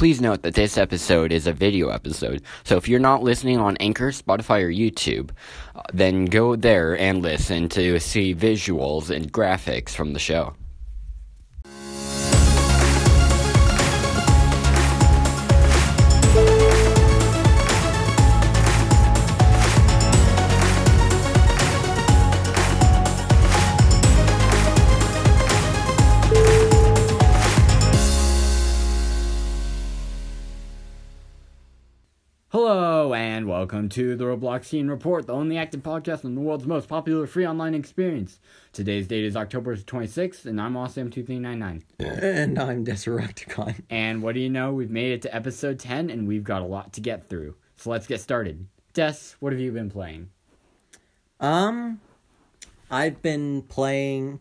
Please note that this episode is a video episode, so if you're not listening on Anchor, Spotify, or YouTube, then go there and listen to see visuals and graphics from the show. Hello, and welcome to the Robloxian Report, the only active podcast on the world's most popular free online experience. Today's date is October 26th, and I'm Awesome2399. And I'm Desirecticon. And what do you know, we've made it to episode 10, and we've got a lot to get through. So let's get started. Des, what have you been playing? I've been playing,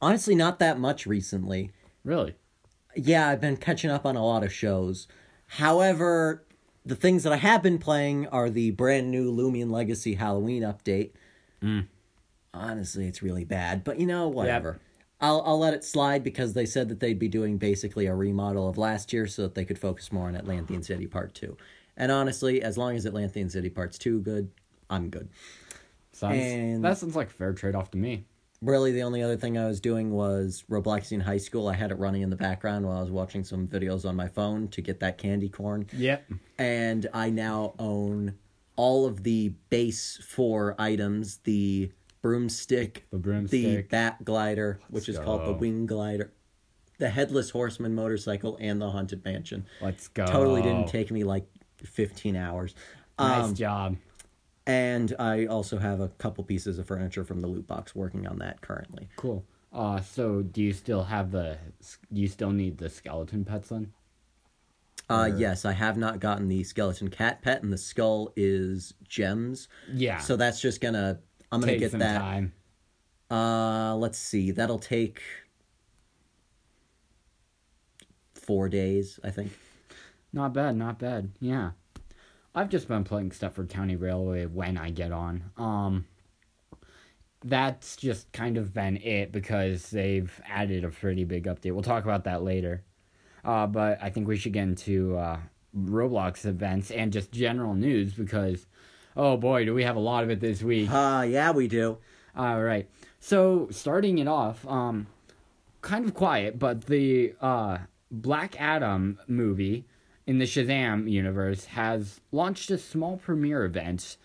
honestly, not that much recently. Really? Yeah, I've been catching up on a lot of shows. However, the things that I have been playing are the brand new Lumion Legacy Halloween update. Honestly, it's really bad, but you know, whatever. Yeah. I'll let it slide because they said that they'd be doing basically a remodel of last year so that they could focus more on Atlantian City Part 2. And honestly, as long as Atlantian City Part 2 good, I'm good. That sounds like a fair trade-off to me. Really, the only other thing I was doing was Robloxian High School. I had it running in the background while I was watching some videos on my phone to get that candy corn. Yep. And I now own all of the base 4 items. The broomstick. The bat glider, which is called the wing glider, the headless horseman motorcycle, and the haunted mansion. Let's go. Totally didn't take me like 15 hours. Nice job. And I also have a couple pieces of furniture from the loot box working on that currently. Cool. So do you still need the skeleton pets then? Yes, I have not gotten the skeleton cat pet, and the skull is gems. Yeah. So that's just gonna, I'm gonna get that. Take some time. Let's see, that'll take 4 days, I think. Not bad, yeah. I've just been playing Stafford County Railway when I get on. That's just kind of been it because they've added a pretty big update. We'll talk about that later. But I think we should get into Roblox events and just general news because, oh boy, do we have a lot of it this week. Yeah, we do. All right. So starting it off, kind of quiet, but the Black Adam movie in the Shazam universe has launched a small premiere event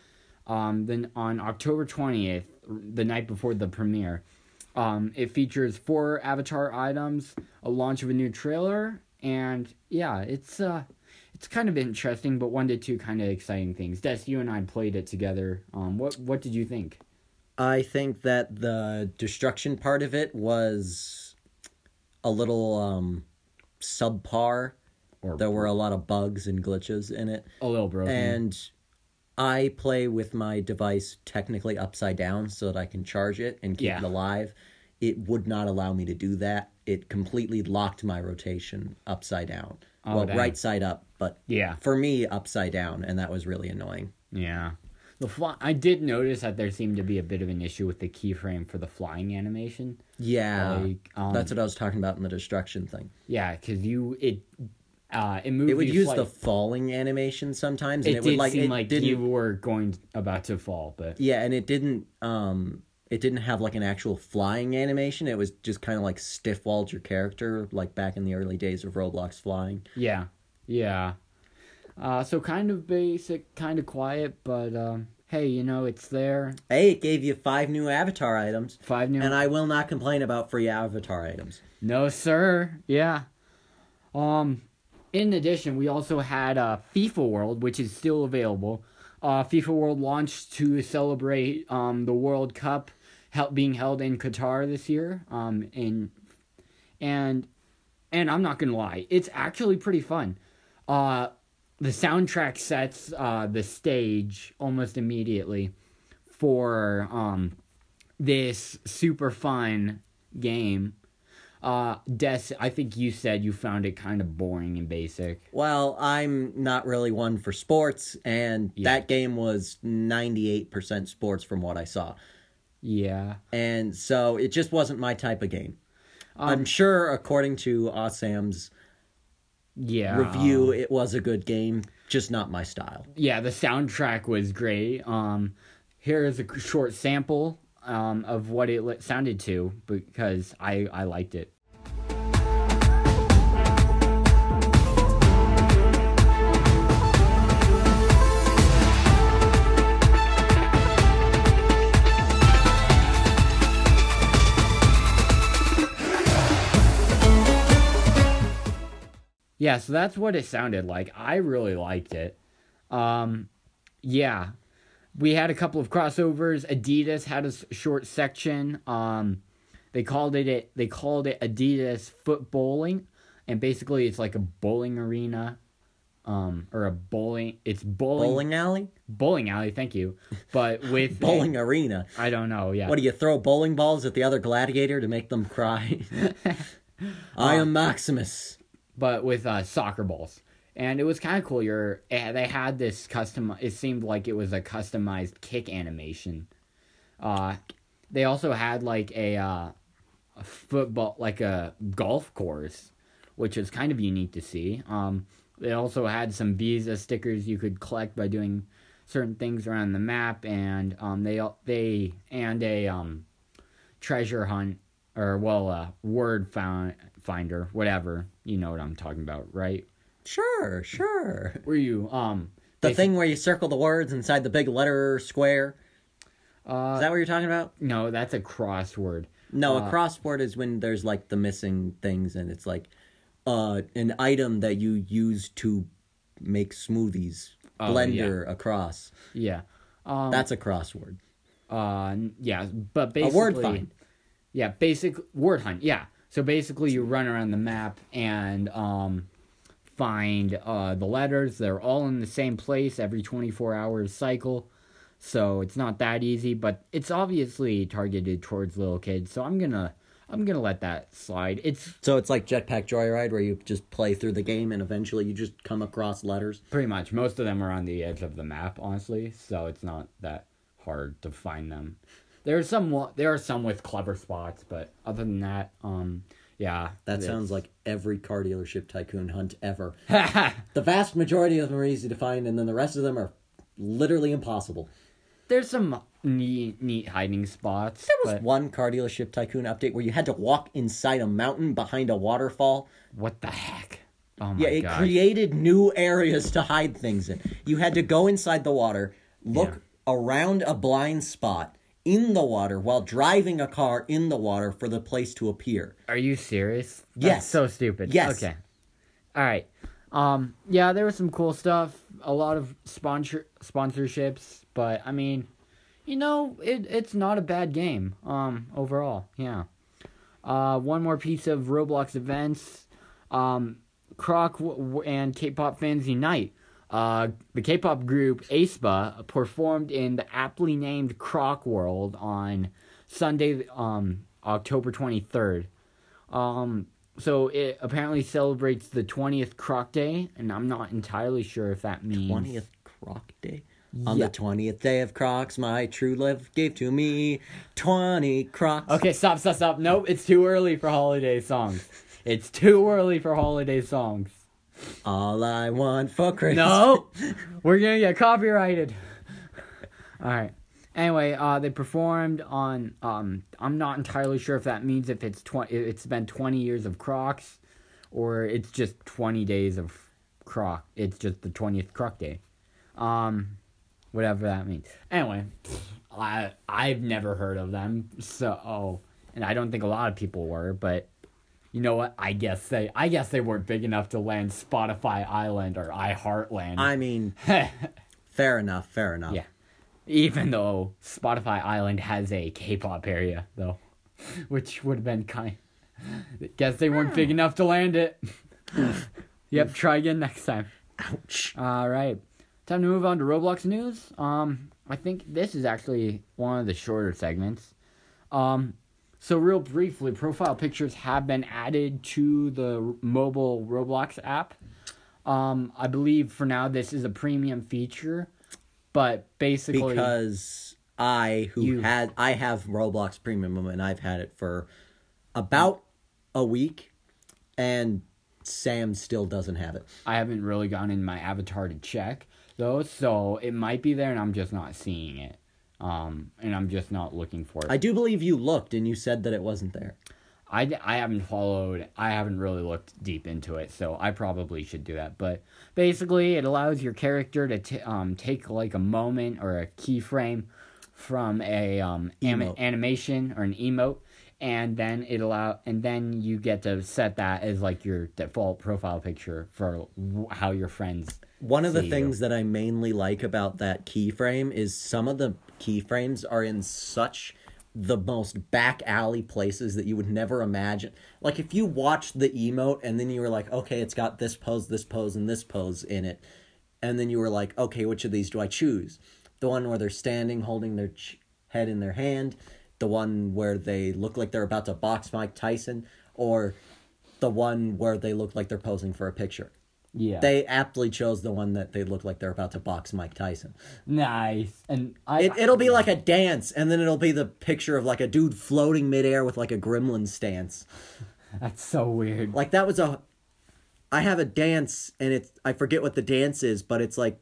then on October 20th, the night before the premiere. It features 4 avatar items, a launch of a new trailer, and yeah, it's kind of interesting, but 1 to 2 kind of exciting things. Des, you and I played it together. What did you think? I think that the destruction part of it was a little subpar. There were a lot of bugs and glitches in it. A little broken. And I play with my device technically upside down so that I can charge it and keep it alive. It would not allow me to do that. It completely locked my rotation upside down. Oh, well, dang. Right side up, but for me, upside down, and that was really annoying. Yeah. I did notice that there seemed to be a bit of an issue with the keyframe for the flying animation. Yeah. Like, that's what I was talking about in the destruction thing. Yeah, because it would use the falling animation sometimes, and it did seem like you were about to fall, but yeah, and it didn't have like an actual flying animation. It was just kind of like stiff-walled your character, like back in the early days of Roblox flying. Yeah. So kind of basic, kind of quiet, but hey, you know it's there. Hey, it gave you 5 new avatar items. And I will not complain about free avatar items. No, sir. Yeah. In addition, we also had FIFA World, which is still available. FIFA World launched to celebrate the World Cup being held in Qatar this year. And I'm not gonna lie, it's actually pretty fun. The soundtrack sets the stage almost immediately for this super fun game. Des, I think you said you found it kind of boring and basic. Well, I'm not really one for sports, and that game was 98% sports from what I saw. Yeah. And so it just wasn't my type of game. I'm sure, according to Awesam's review. It was a good game, just not my style. Yeah, the soundtrack was great. Here is a short sample of what it sounded to, because I liked it. Yeah, so that's what it sounded like. I really liked it. Yeah. We had a couple of crossovers. Adidas had a short section. They called it Adidas Foot Bowling, and basically it's like a bowling arena, or a bowling. It's bowling alley. Bowling alley. Thank you. But with bowling arena. I don't know. Yeah. What do you throw bowling balls at the other gladiator to make them cry? I am Maximus. But with soccer balls. And it was kind of cool. They had this custom... It seemed like it was a customized kick animation. They also had like a football... Like a golf course, which is kind of unique to see. They also had some Visa stickers you could collect by doing certain things around the map. And a treasure hunt... Or, word finder, whatever. You know what I'm talking about, right? Sure. Were you, the thing where you circle the words inside the big letter square? Is that what you're talking about? No, that's a crossword. No, a crossword is when there's, like, the missing things, and it's, like, an item that you use to make smoothies. Blender across. Yeah. That's a crossword. Yeah, but basically... A word find. Yeah, basic word hunt. Yeah, so basically you run around the map and find the letters. They're all in the same place every 24-hour cycle, so it's not that easy. But it's obviously targeted towards little kids, so I'm gonna let that slide. It's like Jetpack Joyride, where you just play through the game and eventually you just come across letters. Pretty much, most of them are on the edge of the map, honestly, so it's not that hard to find them. There are some with clever spots, but other than that, yeah. That sounds like every car dealership tycoon hunt ever. The vast majority of them are easy to find, and then the rest of them are literally impossible. There's some neat hiding spots. There was one car dealership tycoon update where you had to walk inside a mountain behind a waterfall. What the heck? Oh my god. Yeah, it created new areas to hide things in. You had to go inside the water, look around a blind spot, in the water while driving a car in the water for the place to appear. Are you serious? Yes. That's so stupid. Yes. Okay. All right. Yeah, there was some cool stuff. A lot of sponsorships, but I mean, you know, it's not a bad game. Overall, yeah. One more piece of Roblox events. Croc and K-pop fans unite. The K-pop group Aespa performed in the aptly named Croc World on Sunday, October 23rd. So it apparently celebrates the 20th Croc Day, and I'm not entirely sure if that means... 20th Croc Day? Yeah. On the 20th day of Crocs, my true love gave to me 20 Crocs. Okay, stop. Nope, it's too early for holiday songs. All I want for Christmas. No! We're gonna get copyrighted. Alright. Anyway, they performed on, I'm not entirely sure if that means if it's been 20 years of Crocs, or it's just 20 days of Croc. It's just the 20th Croc Day. Whatever that means. Anyway, I've never heard of them, and I don't think a lot of people were, but... You know what? I guess they weren't big enough to land Spotify Island or iHeartland. I mean, fair enough. Yeah. Even though Spotify Island has a K-pop area, though, which would have been guess they weren't big enough to land it. Yep, try again next time. Ouch. All right. Time to move on to Roblox news. I think this is actually one of the shorter segments. So real briefly, profile pictures have been added to the mobile Roblox app. I believe for now this is a premium feature, but basically because I have Roblox Premium and I've had it for about a week, and Sam still doesn't have it. I haven't really gone in my avatar to check, though, so it might be there, and I'm just not seeing it. And I'm just not looking for it. I do believe you looked, and you said that it wasn't there. I haven't followed, I haven't really looked deep into it, so I probably should do that. But basically, it allows your character to take, like, a moment or a keyframe from a animation or an emote, and then it and then you get to set that as, like, your default profile picture for how your friends. One of the things that I mainly like about that keyframe is some of the keyframes are in such the most back alley places that you would never imagine. Like, if you watched the emote and then you were like, okay, it's got this pose, and this pose in it. And then you were like, okay, which of these do I choose? The one where they're standing holding their head in their hand, the one where they look like they're about to box Mike Tyson, or the one where they look like they're posing for a picture. Yeah, they aptly chose the one that they look like they're about to box Mike Tyson. Nice. And it'll be like a dance, and then it'll be the picture of like a dude floating midair with like a gremlin stance. That's so weird. Like, that was I have a dance, and it's, I forget what the dance is, but it's like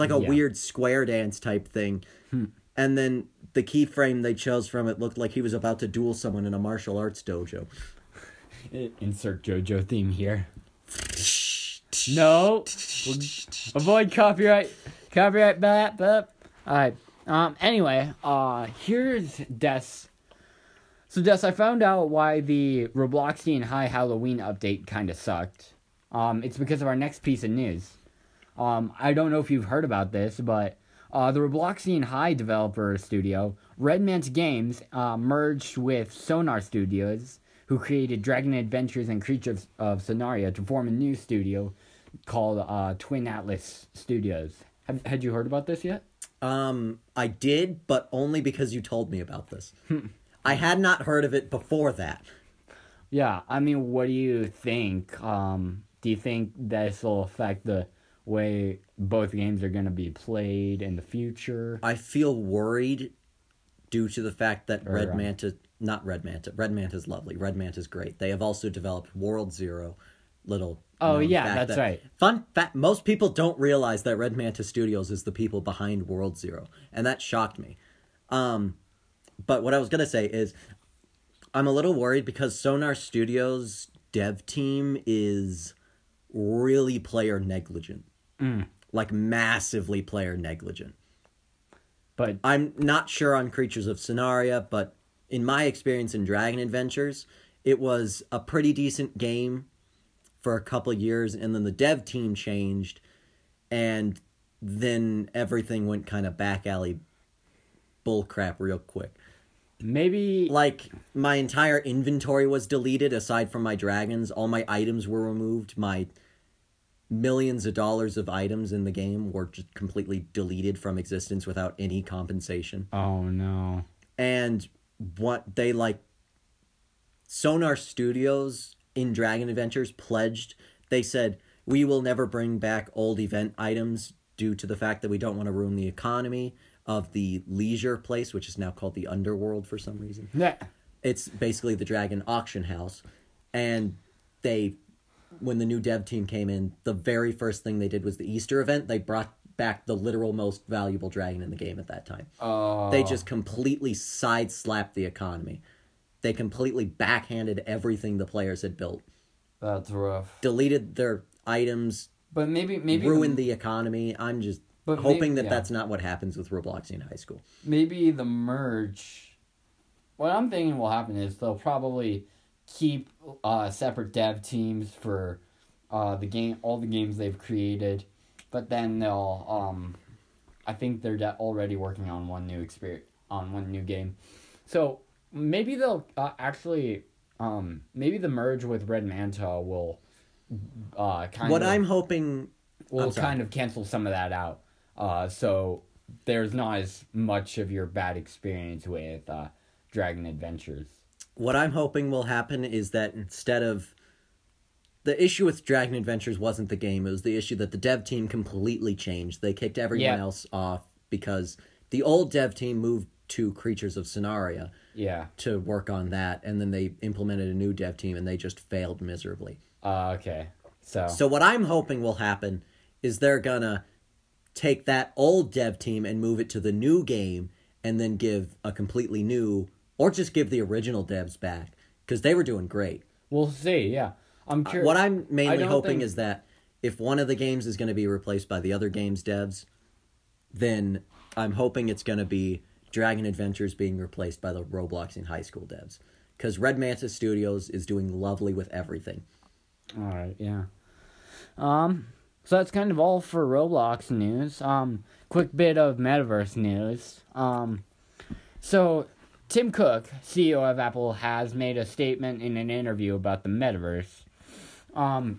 a weird square dance type thing. And then the keyframe they chose from it looked like he was about to duel someone in a martial arts dojo. Insert JoJo theme here. No. Avoid copyright. Copyright. Blah, blah. All right. Anyway, here's Des. So, Des, I found out why the Robloxian High Halloween update kind of sucked. It's because of our next piece of news. I don't know if you've heard about this, but the Robloxian High developer studio, Redman's Games, merged with Sonar Studios, who created Dragon Adventures and Creatures of Sonaria, to form a new studio called Twin Atlas Studios. Had you heard about this yet? I did, but only because you told me about this. I had not heard of it before that. Yeah, I mean, what do you think? Do you think this will affect the way both games are going to be played in the future? I feel worried due to the fact that Red Manta... Not Red Manta. Red Manta's lovely. Red Manta's great. They have also developed World Zero. Oh, yeah, that's right. Fun fact, most people don't realize that Red Manta Studios is the people behind World Zero, and that shocked me. But what I was going to say is I'm a little worried because Sonar Studios' dev team is really player negligent. Like, massively player negligent. But I'm not sure on Creatures of Sonaria, but in my experience in Dragon Adventures, it was a pretty decent game for a couple of years, and then the dev team changed, and then everything went kind of back alley bullcrap real quick. Maybe... Like, my entire inventory was deleted, aside from my dragons. All my items were removed. My millions of dollars of items in the game were just completely deleted from existence without any compensation. Oh, no. And... What they like, Sonar Studios in Dragon Adventures pledged, they said, we will never bring back old event items due to the fact that we don't want to ruin the economy of the leisure place, which is now called the Underworld for some reason. Yeah. It's basically the Dragon Auction House. And they, when the new dev team came in, the very first thing they did was the Easter event. They brought back the literal most valuable dragon in the game at that time. Oh. They just completely side-slapped the economy. They completely backhanded everything the players had built. That's rough. Deleted their items, but maybe ruined the economy. I'm just hoping that's not what happens with Robloxian High School. Maybe the merge... What I'm thinking will happen is they'll probably keep separate dev teams for the game, all the games they've created. But then they'll, I think they're already working on one new game. So maybe they'll maybe the merge with Red Manta will kind of cancel some of that out. So there's not as much of your bad experience with Dragon Adventures. What I'm hoping will happen is that instead of... The issue with Dragon Adventures wasn't the game. It was the issue that the dev team completely changed. They kicked everyone else off because the old dev team moved to Creatures of Sonaria to work on that, and then they implemented a new dev team, and they just failed miserably. Okay. So what I'm hoping will happen is they're going to take that old dev team and move it to the new game and then give a completely new, or just give the original devs back, because they were doing great. We'll see, yeah. I'm curious. What I'm mainly hoping is that if one of the games is going to be replaced by the other game's devs, then I'm hoping it's going to be Dragon Adventures being replaced by the Robloxian High School devs, because Red Manta Studios is doing lovely with everything. All right, yeah. So that's kind of all for Roblox news. Quick bit of Metaverse news. So Tim Cook, CEO of Apple, has made a statement in an interview about the Metaverse. And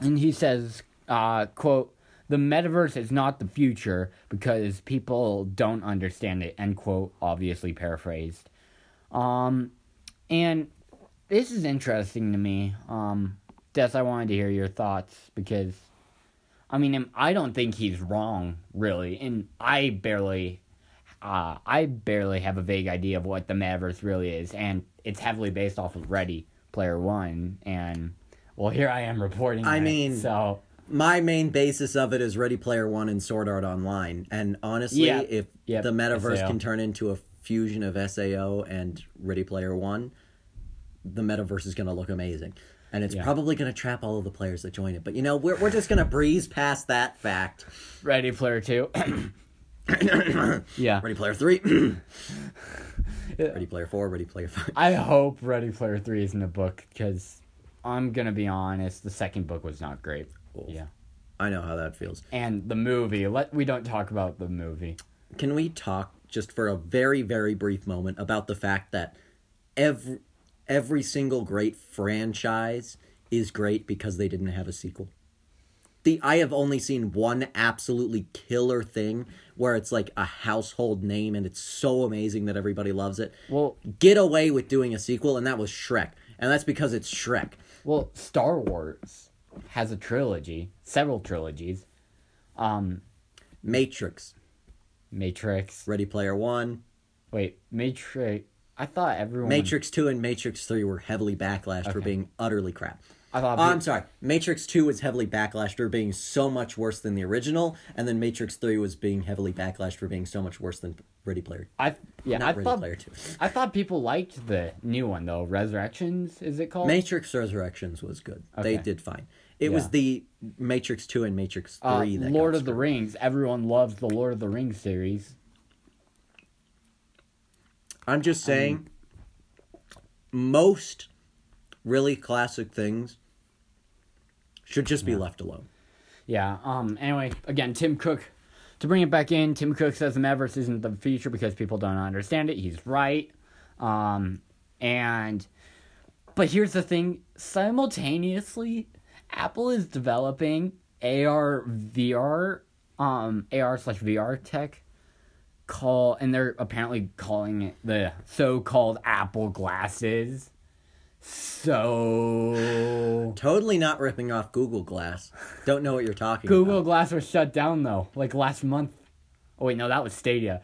he says, quote, "The Metaverse is not the future because people don't understand it," end quote, obviously paraphrased. And this is interesting to me. Des, I wanted to hear your thoughts because, I mean, I don't think he's wrong, really. And I barely have a vague idea of what the Metaverse really is. And it's heavily based off of Ready Player One. And, well, here I am reporting my main basis of it is Ready Player One and Sword Art Online. And honestly, if the Metaverse SAO can turn into a fusion of SAO and Ready Player One, the Metaverse is going to look amazing. And it's probably going to trap all of the players that join it. But, you know, we're just going to breeze past that fact. Ready Player Two. Yeah. Ready Player Three. Ready Player Four. Ready Player Five. I hope Ready Player Three is in the book, because I'm going to be honest, the second book was not great. Cool. Yeah. I know how that feels. And the movie. We don't talk about the movie. Can we talk just for a very, very brief moment about the fact that every single great franchise is great because they didn't have a sequel? I have only seen one absolutely killer thing where it's like a household name and it's so amazing that everybody loves it. Well, get away with doing a sequel, and that was Shrek. And that's because it's Shrek. Well, Star Wars has a trilogy, several trilogies. Matrix. Ready Player One. Wait, Matrix. I thought everyone... Matrix 2 and Matrix 3 were heavily backlashed for being utterly crap. I'm sorry. Matrix 2 was heavily backlashed for being so much worse than the original, and then Matrix 3 was being heavily backlashed for being so much worse than Ready Player 2. Player 2. I thought people liked the new one, though. Resurrections, is it called? Matrix Resurrections was good. Okay. They did fine. It was the Matrix 2 and Matrix 3 that Lord of the Rings. Everyone loved the Lord of the Rings series. I'm just saying, most really classic things should just be left alone. Yeah. Anyway, again, Tim Cook, to bring it back in, Tim Cook says the Metaverse isn't the future because people don't understand it. He's right. But here's the thing. Simultaneously, Apple is developing AR/VR tech. And they're apparently calling it the so-called Apple Glasses. So... totally not ripping off Google Glass. Don't know what you're talking about. Google Glass was shut down, though, like last month. Oh, wait, no, that was Stadia.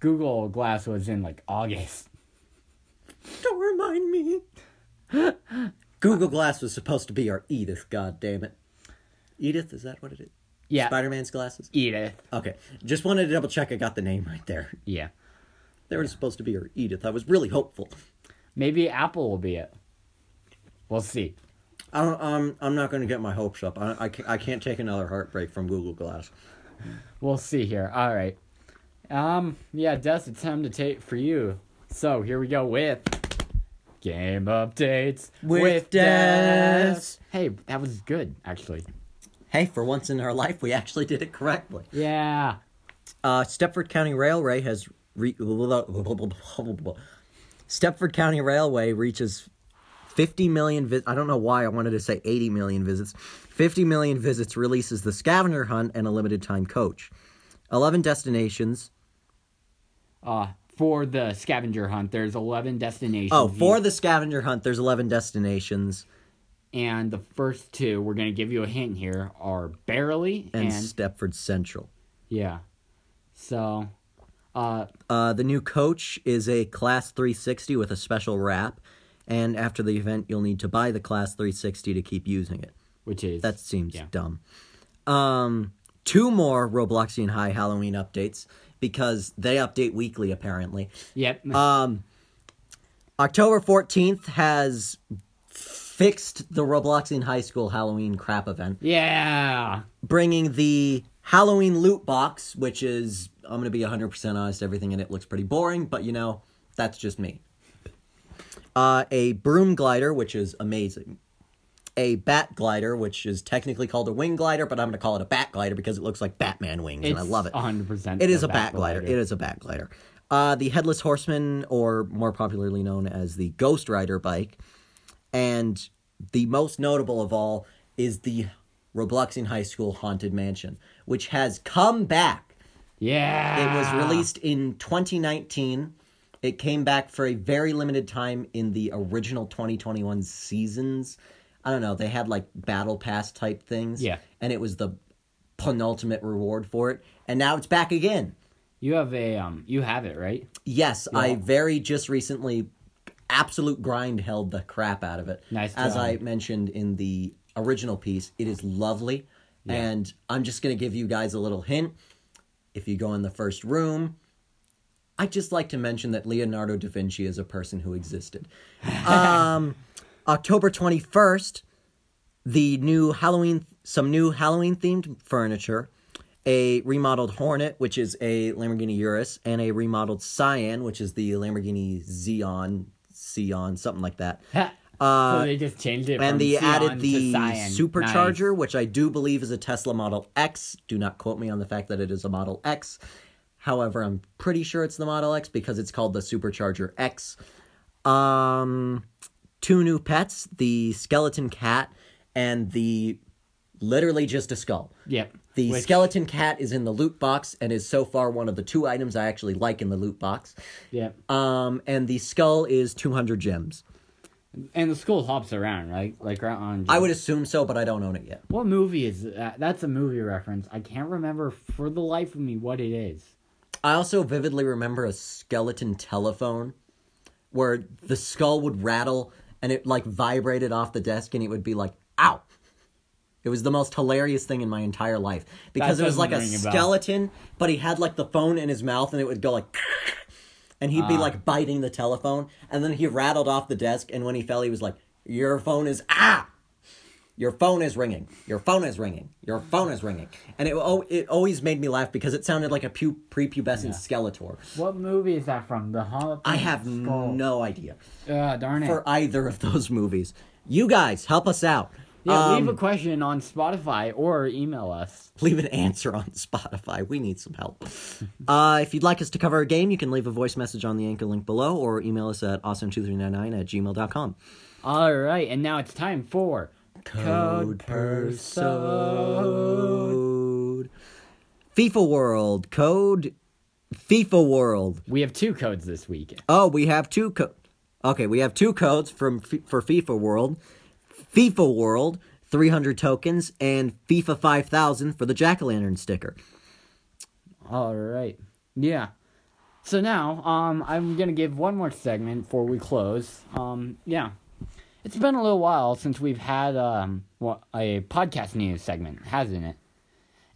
Google Glass was in, like, August. Don't remind me. Google Glass was supposed to be our Edith, goddammit. Edith, is that what it is? Yeah. Spider-Man's glasses? Edith. Okay. Just wanted to double check I got the name right there. Yeah. They were supposed to be her Edith. I was really hopeful. Maybe Apple will be it. We'll see. I'm not going to get my hopes up. I can't take another heartbreak from Google Glass. We'll see here. All right. Yeah, Des, it's time to take for you. So here we go with Game Updates with Des. Hey, that was good, actually. Hey, for once in our life, we actually did it correctly. Yeah. Stafford County Railway reaches 50 million visits. I don't know why I wanted to say 80 million visits. 50 million visits, releases the scavenger hunt and a limited time coach. 11 destinations. For the scavenger hunt, there's 11 destinations. Oh, for the scavenger hunt, there's 11 destinations. And the first two, we're going to give you a hint here, are Barely and Stepford Central. Yeah. So, the new coach is a Class 360 with a special wrap. and after the event, you'll need to buy the Class 360 to keep using it. Which is... That seems dumb. Two more Robloxian High Halloween updates, because they update weekly, apparently. Yep. October 14th has fixed the Robloxian High School Halloween crap event. Yeah! Bringing the Halloween loot box, which is, I'm going to be 100% honest, everything in it looks pretty boring, but, you know, that's just me. A broom glider, which is amazing. A bat glider, which is technically called a wing glider, but I'm going to call it a bat glider because it looks like Batman wings, and I love it. 100%. It is a bat glider. It is a bat glider. The Headless Horseman, or more popularly known as the Ghost Rider bike. And the most notable of all is the Robloxian High School Haunted Mansion, which has come back. Yeah. It was released in 2019. It came back for a very limited time in the original 2021 seasons. I don't know. They had, like, battle pass type things. Yeah. And it was the penultimate reward for it. And now it's back again. You have a, you have it, right? Yes. Yeah. I very just recently, absolute grind held the crap out of it. Nice job. As I mentioned in the original piece, it is lovely. Yeah. And I'm just going to give you guys a little hint. If you go in the first room... I'd just like to mention that Leonardo da Vinci is a person who existed. October 21st, some new Halloween-themed furniture, a remodeled Hornet, which is a Lamborghini Urus, and a remodeled Scion, which is the Lamborghini Xeon, something like that. So they just changed it and they added the Supercharger, nice. Which I do believe is a Tesla Model X. Do not quote me on the fact that it is a Model X. However, I'm pretty sure it's the Model X because it's called the Supercharger X. Two new pets, the skeleton cat and the literally just a skull. Yep. The skeleton cat is in the loot box and is so far one of the two items I actually like in the loot box. Yep. And the skull is 200 gems. And the skull hops around, right? Like right on. Gems. I would assume so, but I don't own it yet. What movie is that? That's a movie reference. I can't remember for the life of me what it is. I also vividly remember a skeleton telephone where the skull would rattle and it, like, vibrated off the desk and it would be like, ow. It was the most hilarious thing in my entire life because it was like a skeleton, but he had, like, the phone in his mouth and it would go like, and he'd be, like, biting the telephone. And then he rattled off the desk and when he fell, he was like, your phone is, your phone is ringing. Your phone is ringing. Your phone is ringing. And it always made me laugh because it sounded like a prepubescent Skeletor. What movie is that from? The Hollow? I have no idea. Darn it. For either of those movies. You guys, help us out. Yeah, leave a question on Spotify or email us. Leave an answer on Spotify. We need some help. If you'd like us to cover a game, you can leave a voice message on the anchor link below or email us at awesome2399@gmail.com. All right, and now it's time for... Code Persode. FIFA World. We have two codes this week. Oh, we have two codes. Okay, we have two codes for FIFA World. FIFA World, 300 tokens, and FIFA 5000 for the Jack-O-Lantern sticker. All right. Yeah. So now, I'm going to give one more segment before we close. Yeah. It's been a little while since we've had a podcast news segment, hasn't it?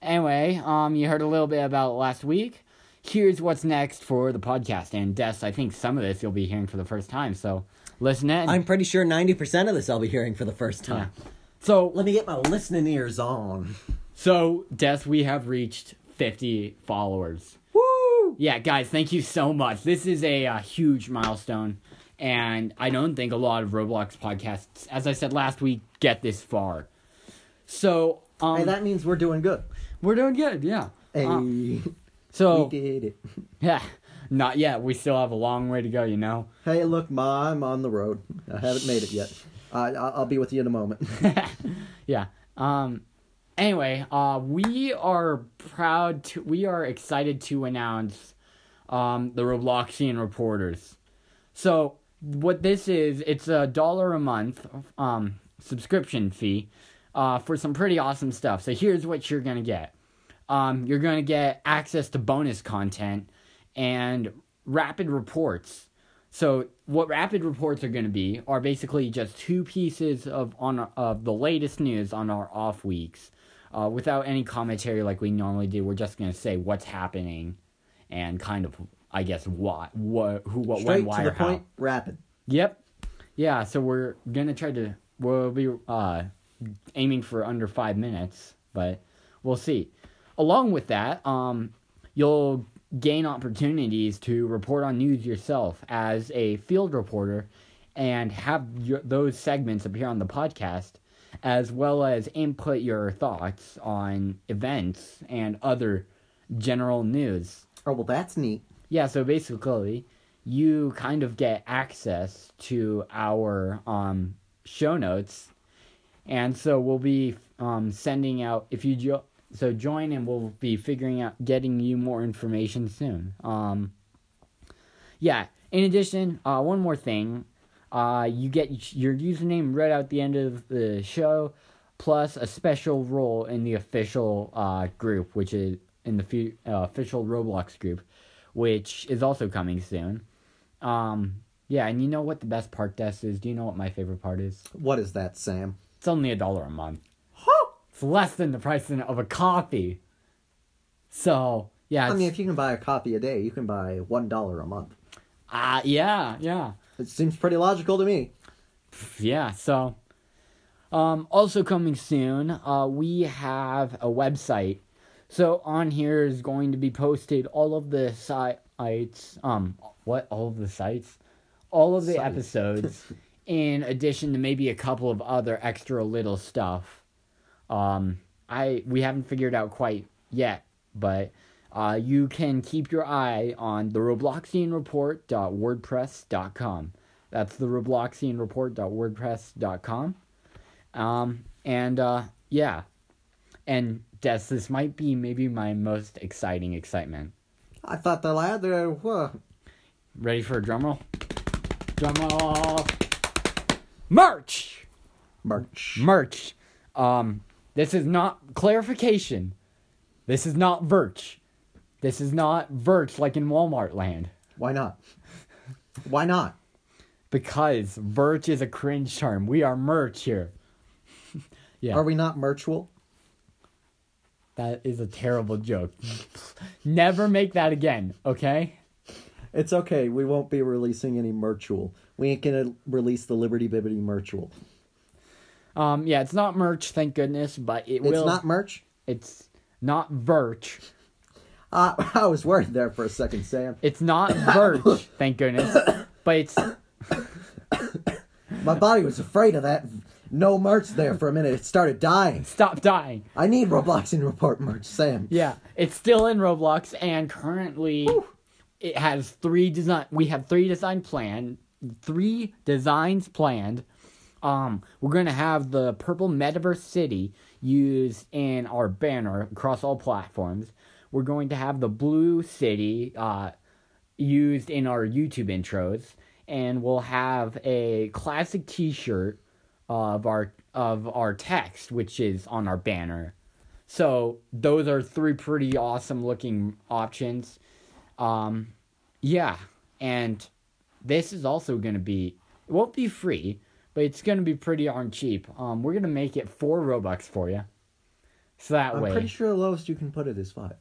Anyway, you heard a little bit about last week. Here's what's next for the podcast. And Des, I think some of this you'll be hearing for the first time, so listen in. I'm pretty sure 90% of this I'll be hearing for the first time. Yeah. So let me get my listening ears on. So, Des, we have reached 50 followers. Woo! Yeah, guys, thank you so much. This is a huge milestone. And I don't think a lot of Roblox podcasts, as I said last week, get this far. So, hey, that means we're doing good. We're doing good, yeah. Hey, we did it. Yeah, not yet. We still have a long way to go, you know. Hey, look, Ma, I'm on the road. I haven't made it yet. I'll be with you in a moment. Yeah. Anyway, we are proud to. We are excited to announce, the Robloxian Reporters. So. What this is, it's $1 a month subscription fee for some pretty awesome stuff. So here's what you're going to get. You're going to get access to bonus content and rapid reports. So what rapid reports are going to be are basically just two pieces of the latest news on our off weeks, without any commentary like we normally do. We're just going to say what's happening, and kind of, I guess, what, who, what, when, why, or how. Straight to the point, rapid. Yep. Yeah. So we're going to try to. We'll be aiming for under 5 minutes, but we'll see. Along with that, you'll gain opportunities to report on news yourself as a field reporter and have those segments appear on the podcast, as well as input your thoughts on events and other general news. Oh, well, that's neat. Yeah, so basically, you kind of get access to our show notes, and so we'll be sending out, if you so join, and we'll be figuring out, getting you more information soon. Yeah, in addition, one more thing. You get your username read out at the end of the show, plus a special role in the official group, which is in the official Roblox group, which is also coming soon. Yeah, and you know what the best part, Des, is? Do you know what my favorite part is? What is that, Sam? It's only $1 a month. It's less than the price of a coffee. So, yeah. I mean, if you can buy a coffee a day, you can buy $1 a month. Yeah. It seems pretty logical to me. Yeah, so. Also coming soon, we have a website. So, on here is going to be posted all of the sites. All of the sites? All of the episodes, in addition to maybe a couple of other extra little stuff. We haven't figured out quite yet, but you can keep your eye on the robloxianreport.wordpress.com. That's the robloxianreport.wordpress.com. Yeah. And Des, this might be maybe my most excitement. I thought the ladder was. Ready for a drum roll? Drum roll. Merch. This is not clarification. This is not Birch. This is not Birch like in Walmart land. Why not? Why not? Because Birch is a cringe term. We are merch here. Yeah. Are we not merchual? That is a terrible joke. Never make that again, okay? It's okay. We won't be releasing any merchual. We ain't gonna release the Liberty Bibbity merchual. Yeah, it's not merch, thank goodness, but it's not merch? It's not Virch. I was worried there for a second, Sam. It's not Virch, thank goodness, but it's... My body was afraid of that. No merch there for a minute. It started dying. Stop dying. I need Roblox and Report merch, Sam. Yeah, it's still in Roblox, and currently it has three designs planned. We're going to have the purple metaverse city used in our banner across all platforms. We're going to have the blue city used in our YouTube intros, and we'll have a classic t-shirt of our text, which is on our banner. So those are three pretty awesome looking options. Yeah, and this is also going to be, it won't be free, but it's going to be pretty darn cheap. We're going to make it 4 Robux for you. So that I'm pretty sure the lowest you can put it is 5.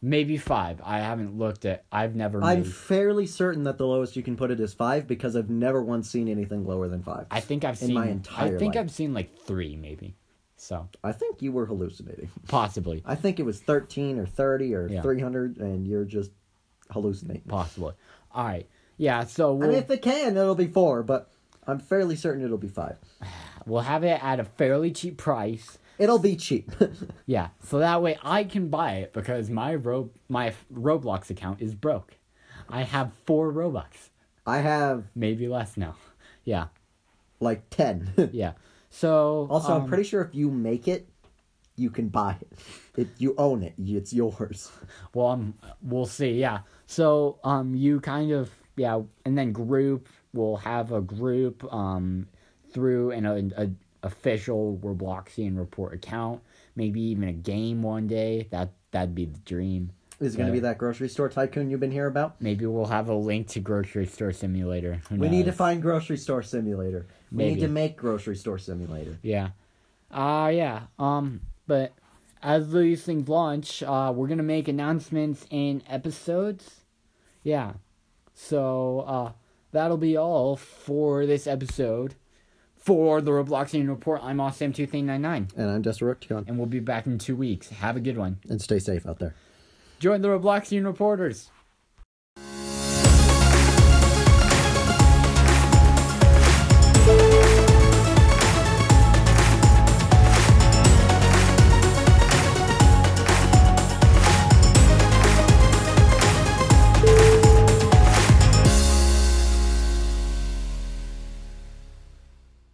Maybe 5. I haven't looked at... I'm fairly certain that the lowest you can put it is 5, because I've never once seen anything lower than 5. I think I've seen... In my entire life. I've seen like 3, maybe. So... I think you were hallucinating. Possibly. I think it was 13 or 30 or 300, and you're just hallucinating. Possibly. All right. Yeah, so... And if it can, it'll be 4, but... I'm fairly certain it'll be 5. We'll have it at a fairly cheap price. It'll be cheap. Yeah, so that way I can buy it, because my my Roblox account is broke. I have 4 Robux. I have... Maybe less now. Yeah. Like 10. Yeah. So... Also, I'm pretty sure if you make it, you can buy it. You own it. It's yours. Well, we'll see, yeah. So, you kind of... Yeah, and then group... We'll have a group through an official Robloxian Report account. Maybe even a game one day. That'd be the dream. Is it going to be that grocery store tycoon you've been hearing about? Maybe we'll have a link to Grocery Store Simulator. We need to find Grocery Store Simulator. We need to make Grocery Store Simulator. Yeah. But as these things launch, we're going to make announcements in episodes. Yeah. So, that'll be all for this episode. For the Robloxian Report, I'm Awesome2399. And I'm Desirecticon. And we'll be back in 2 weeks. Have a good one. And stay safe out there. Join the Robloxian Reporters.